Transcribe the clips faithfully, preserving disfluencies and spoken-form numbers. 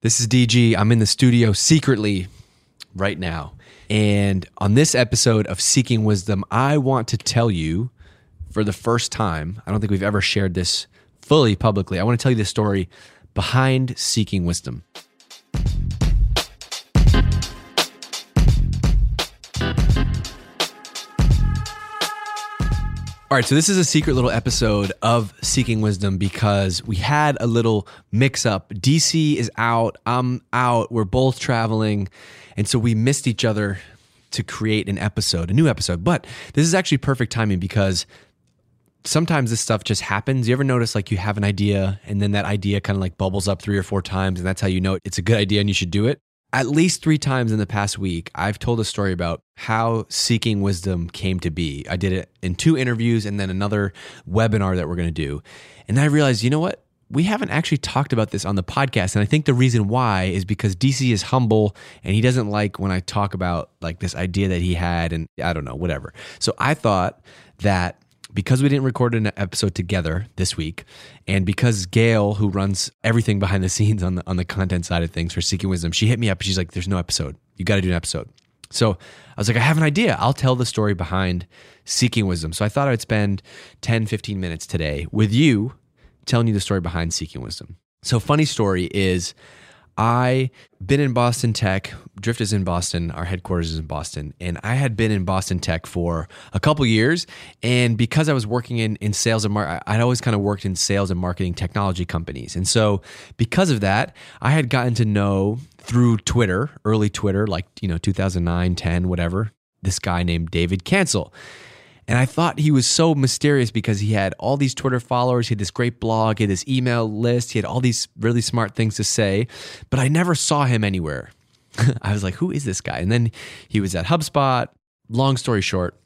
This is D G. I'm in the studio secretly right now. And on this episode of Seeking Wisdom, I want to tell you for the first time, I don't think we've ever shared this fully publicly. I want to tell you the story behind Seeking Wisdom. All right, so this is a secret little episode of Seeking Wisdom because we had a little mix-up. D C is out, I'm out, we're both traveling, and so we missed each other to create an episode, a new episode. But this is actually perfect timing because sometimes this stuff just happens. You ever notice like you have an idea, and then that idea kind of like bubbles up three or four times, and that's how you know it's a good idea and you should do it? At least three times in the past week, I've told a story about how Seeking Wisdom came to be. I did it in two interviews and then another webinar that we're going to do. And I realized, you know what? We haven't actually talked about this on the podcast. And I think the reason why is because D C is humble and he doesn't like when I talk about like this idea that he had and I don't know, whatever. So I thought that because we didn't record an episode together this week, and because Gail, who runs everything behind the scenes on the on the content side of things for Seeking Wisdom, she hit me up. She's like, there's no episode. You got to do an episode. So I was like, I have an idea. I'll tell the story behind Seeking Wisdom. So I thought I would spend ten, fifteen minutes today with you telling you the story behind Seeking Wisdom. So funny story is I been in Boston Tech. Drift is in Boston. Our headquarters is in Boston. And I had been in Boston Tech for a couple years. And because I was working in, in sales and marketing, I'd always kind of worked in sales and marketing technology companies. And so because of that, I had gotten to know through Twitter, early Twitter, like, you know, two thousand nine, ten, whatever, this guy named David Cancel. And I thought he was so mysterious because he had all these Twitter followers, he had this great blog, he had this email list, he had all these really smart things to say, but I never saw him anywhere. I was like, who is this guy? And then he was at HubSpot. Long story short,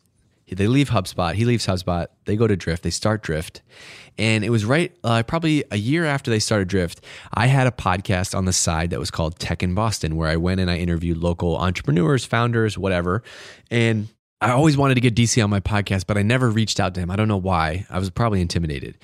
they leave HubSpot, he leaves HubSpot, they go to Drift, they start Drift. And it was right, uh, probably a year after they started Drift, I had a podcast on the side that was called Tech in Boston, where I went and I interviewed local entrepreneurs, founders, whatever. And I always wanted to get D C on my podcast, but I never reached out to him. I don't know why. I was probably intimidated.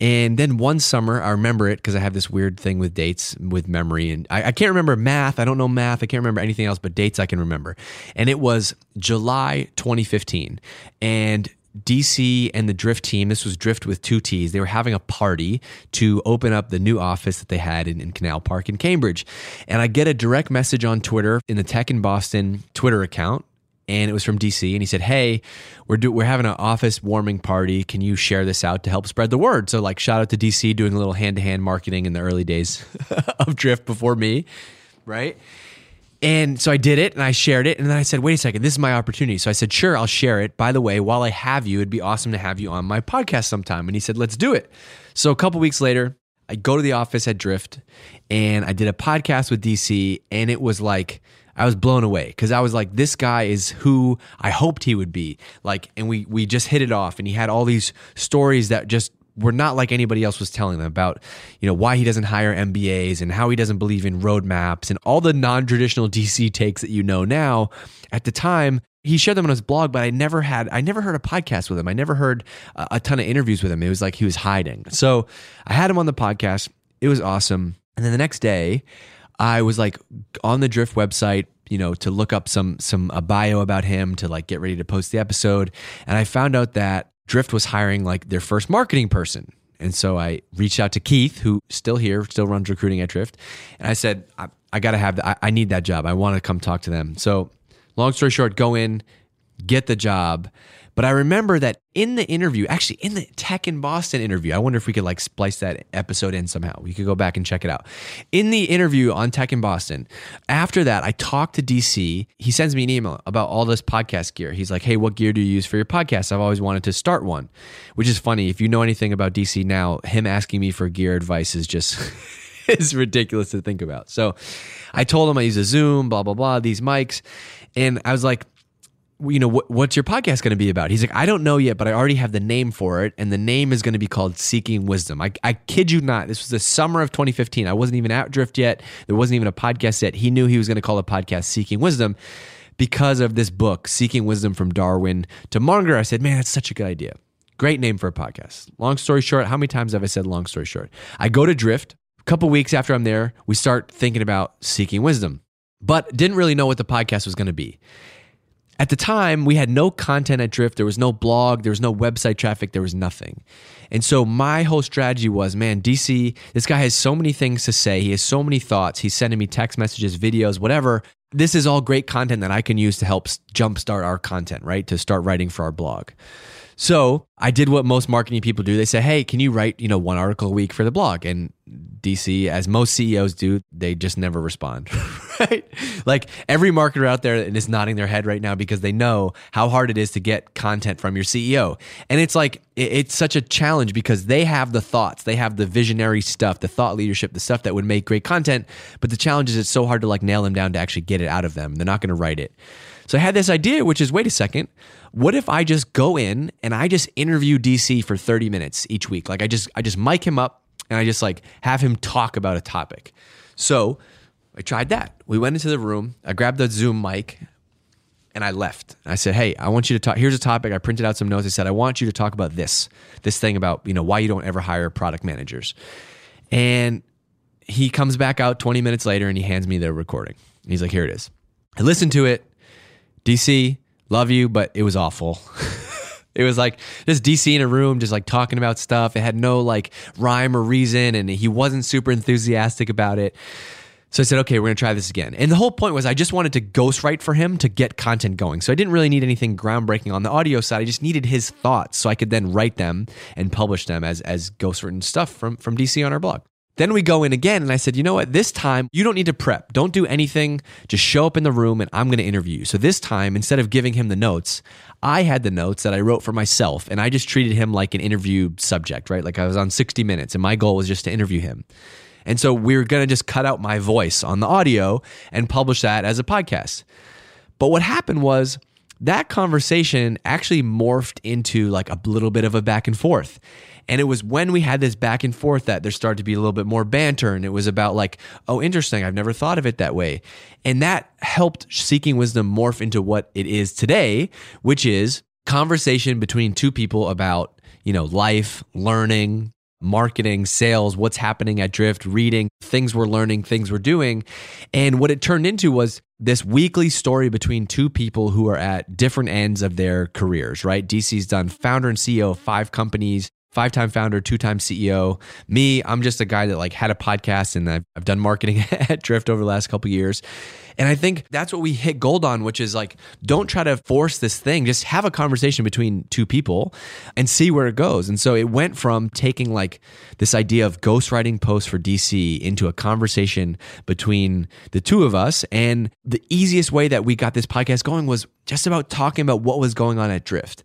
And then one summer, I remember it because I have this weird thing with dates, with memory. And I, I can't remember math. I don't know math. I can't remember anything else, but dates I can remember. And it was July twenty fifteen. And D C and the Drift team, this was Drift with two T's, they were having a party to open up the new office that they had in, in Canal Park in Cambridge. And I get a direct message on Twitter in the Tech in Boston Twitter account. And it was from D C, and he said, hey, we're do- we're having an office warming party. Can you share this out to help spread the word? So like shout out to D C doing a little hand-to-hand marketing in the early days of Drift before me, right? And so I did it, and I shared it, and then I said, wait a second, this is my opportunity. So I said, sure, I'll share it. By the way, while I have you, it'd be awesome to have you on my podcast sometime. And he said, let's do it. So a couple weeks later, I go to the office at Drift, and I did a podcast with D C, and it was like, I was blown away because I was like, this guy is who I hoped he would be. Like, and we we just hit it off, and he had all these stories that just were not like anybody else was telling them about, you know, why he doesn't hire M B As and how he doesn't believe in roadmaps and all the non-traditional D C takes that you know now. At the time, he shared them on his blog, but I never had, I never heard a podcast with him. I never heard a, a ton of interviews with him. It was like he was hiding. So I had him on the podcast. It was awesome. And then the next day, I was like on the Drift website, you know, to look up some some a bio about him to like get ready to post the episode. And I found out that Drift was hiring like their first marketing person. And so I reached out to Keith, who still here, still runs recruiting at Drift. And I said, I, I got to have that. I, I need that job. I want to come talk to them. So long story short, go in, get the job. But I remember that in the interview, actually in the Tech in Boston interview, I wonder if we could like splice that episode in somehow. We could go back and check it out. In the interview on Tech in Boston, after that, I talked to D C. He sends me an email about all this podcast gear. He's like, hey, what gear do you use for your podcast? I've always wanted to start one, which is funny. If you know anything about D C now, him asking me for gear advice is just... it's ridiculous to think about. So I told him I use a Zoom, blah, blah, blah, these mics. And I was like, you know, what, what's your podcast going to be about? He's like, I don't know yet, but I already have the name for it. And the name is going to be called Seeking Wisdom. I, I kid you not. This was the summer of twenty fifteen. I wasn't even at Drift yet. There wasn't even a podcast yet. He knew he was going to call the podcast Seeking Wisdom because of this book, Seeking Wisdom from Darwin to Munger. I said, man, that's such a good idea. Great name for a podcast. Long story short, how many times have I said long story short? I go to Drift. a couple weeks after I'm there, we start thinking about Seeking Wisdom, but didn't really know what the podcast was going to be. At the time, we had no content at Drift. There was no blog. There was no website traffic. There was nothing. And so my whole strategy was, man, D C, this guy has so many things to say. He has so many thoughts. He's sending me text messages, videos, whatever. This is all great content that I can use to help jumpstart our content, right? To start writing for our blog. So I did what most marketing people do. They say, hey, can you write, you know, one article a week for the blog? And D C, as most C E Os do, they just never respond, right? Like every marketer out there is nodding their head right now because they know how hard it is to get content from your C E O. And it's like, it's such a challenge because they have the thoughts, they have the visionary stuff, the thought leadership, the stuff that would make great content. But the challenge is it's so hard to like nail them down to actually get it out of them. They're not going to write it. So I had this idea, which is, wait a second, what if I just go in and I just interview D C for thirty minutes each week? Like I just I just mic him up and I just like have him talk about a topic. So I tried that. We went into the room, I grabbed the Zoom mic and I left. I said, hey, I want you to talk, here's a topic. I printed out some notes. I said, I want you to talk about this, this thing about, you know, why you don't ever hire product managers. And he comes back out twenty minutes later and he hands me the recording. He's like, here it is. I listened to it. D C, love you, but it was awful. It was like just D C in a room, just like talking about stuff. It had no like rhyme or reason, and he wasn't super enthusiastic about it. So I said, okay, we're going to try this again. And the whole point was I just wanted to ghostwrite for him to get content going. So I didn't really need anything groundbreaking on the audio side. I just needed his thoughts so I could then write them and publish them as, as ghostwritten stuff from, from D C on our blog. Then we go in again and I said, you know what, this time you don't need to prep. Don't do anything. Just show up in the room and I'm going to interview you. So this time, instead of giving him the notes, I had the notes that I wrote for myself and I just treated him like an interview subject, right? Like I was on sixty minutes and my goal was just to interview him. And so we were going to just cut out my voice on the audio and publish that as a podcast. But what happened was that conversation actually morphed into like a little bit of a back and forth. And it was when we had this back and forth that there started to be a little bit more banter. And it was about like, oh, interesting. I've never thought of it that way. And that helped Seeking Wisdom morph into what it is today, which is conversation between two people about, you know, life, learning, marketing, sales, what's happening at Drift, reading, things we're learning, things we're doing. And what it turned into was this weekly story between two people who are at different ends of their careers, right? D C's done founder and C E O of five companies. Five-time founder, two-time C E O. Me, I'm just a guy that like had a podcast and I've, I've done marketing at Drift over the last couple of years. And I think that's what we hit gold on, which is like, don't try to force this thing. Just have a conversation between two people and see where it goes. And so it went from taking like this idea of ghostwriting posts for D C into a conversation between the two of us. And the easiest way that we got this podcast going was just about talking about what was going on at Drift.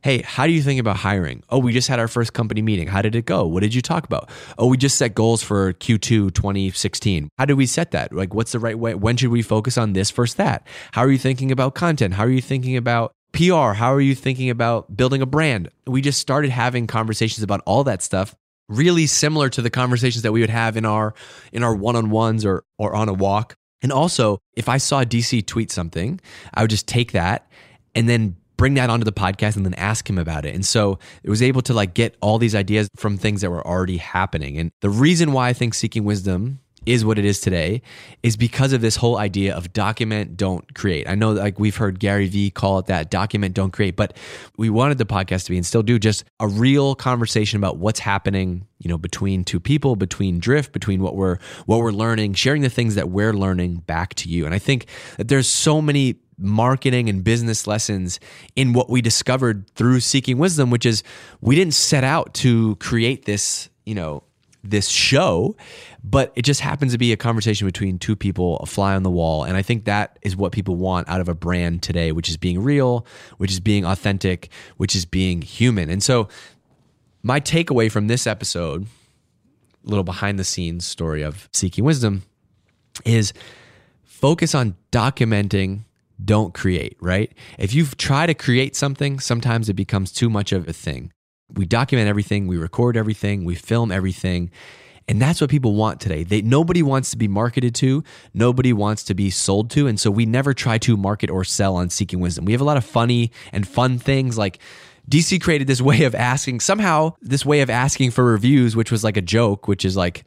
Hey, how do you think about hiring? Oh, we just had our first company meeting. How did it go? What did you talk about? Oh, we just set goals for Q two twenty sixteen. How did we set that? Like, what's the right way? When should we focus on this versus that? How are you thinking about content? How are you thinking about P R? How are you thinking about building a brand? We just started having conversations about all that stuff, really similar to the conversations that we would have in our in our one-on-ones or or on a walk. And also, if I saw D C tweet something, I would just take that and then bring that onto the podcast and then ask him about it. And so it was able to like get all these ideas from things that were already happening. And the reason why I think Seeking Wisdom is what it is today is because of this whole idea of document, don't create. I know like we've heard Gary Vee call it that, document, don't create, but we wanted the podcast to be and still do just a real conversation about what's happening, you know, between two people, between Drift, between what we're, what we're learning, sharing the things that we're learning back to you. And I think that there's so many marketing and business lessons in what we discovered through Seeking Wisdom, which is we didn't set out to create this, you know, this show, but it just happens to be a conversation between two people, a fly on the wall. And I think that is what people want out of a brand today, which is being real, which is being authentic, which is being human. And so my takeaway from this episode, a little behind the scenes story of Seeking Wisdom, is focus on documenting, don't create, right? If you try to create something, sometimes it becomes too much of a thing. We document everything, we record everything, we film everything. And that's what people want today. They, nobody wants to be marketed to. Nobody wants to be sold to. And so we never try to market or sell on Seeking Wisdom. We have a lot of funny and fun things like D C created this way of asking, somehow this way of asking for reviews, which was like a joke, which is like,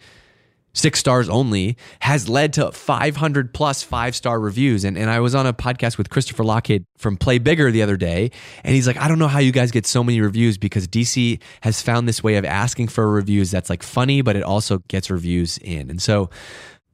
six stars only, has led to five hundred plus five-star reviews. And, and I was on a podcast with Christopher Lockhead from Play Bigger the other day, and he's like, I don't know how you guys get so many reviews, because D C has found this way of asking for reviews that's like funny, but it also gets reviews in. And so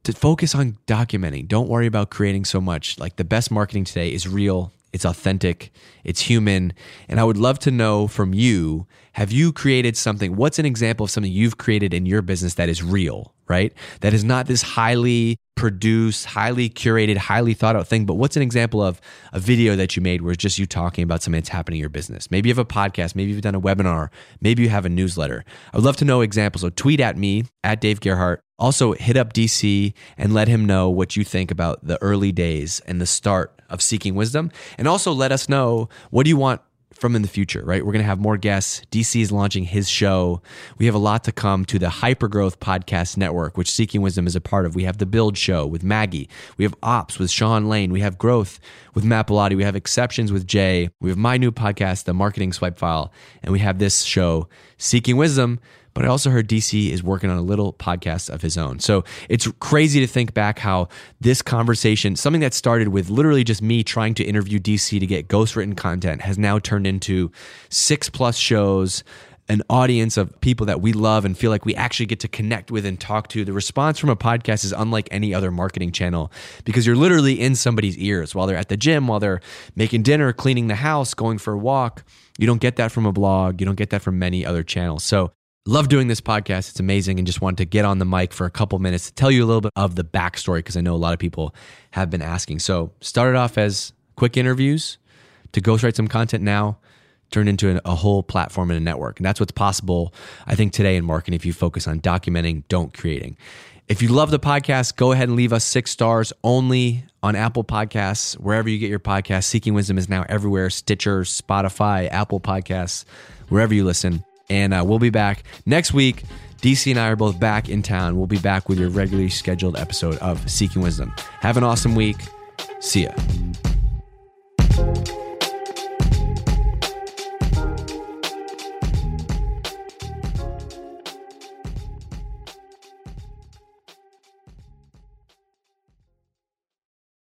to focus on documenting, don't worry about creating so much. Like, the best marketing today is real, it's authentic, it's human. And I would love to know from you, have you created something? What's an example of something you've created in your business that is real, right? That is not this highly produced, highly curated, highly thought out thing, but what's an example of a video that you made where it's just you talking about something that's happening in your business? Maybe you have a podcast, maybe you've done a webinar, maybe you have a newsletter. I would love to know examples. So tweet at me, at Dave Gerhardt. Also hit up D C and let him know what you think about the early days and the start of Seeking Wisdom. And also let us know, what do you want from in the future, right? We're going to have more guests. D C is launching his show. We have a lot to come to the Hypergrowth Podcast Network, which Seeking Wisdom is a part of. We have The Build Show with Maggie. We have Ops with Sean Lane. We have Growth with Matt Pilati. We have Exceptions with Jay. We have my new podcast, The Marketing Swipe File. And we have this show, Seeking Wisdom. But I also heard D C is working on a little podcast of his own. So it's crazy to think back how this conversation, something that started with literally just me trying to interview D C to get ghostwritten content, has now turned into six plus shows, an audience of people that we love and feel like we actually get to connect with and talk to. The response from a podcast is unlike any other marketing channel, because you're literally in somebody's ears while they're at the gym, while they're making dinner, cleaning the house, going for a walk. You don't get that from a blog. You don't get that from many other channels. So love doing this podcast. It's amazing, and just wanted to get on the mic for a couple minutes to tell you a little bit of the backstory, because I know a lot of people have been asking. So started off as quick interviews to ghostwrite some content, now turned into an, a whole platform and a network. And that's what's possible, I think, today in marketing if you focus on documenting, don't creating. If you love the podcast, go ahead and leave us six stars only on Apple Podcasts, wherever you get your podcasts. Seeking Wisdom is now everywhere: Stitcher, Spotify, Apple Podcasts, wherever you listen. And uh, we'll be back next week. D C and I are both back in town. We'll be back with your regularly scheduled episode of Seeking Wisdom. Have an awesome week. See ya.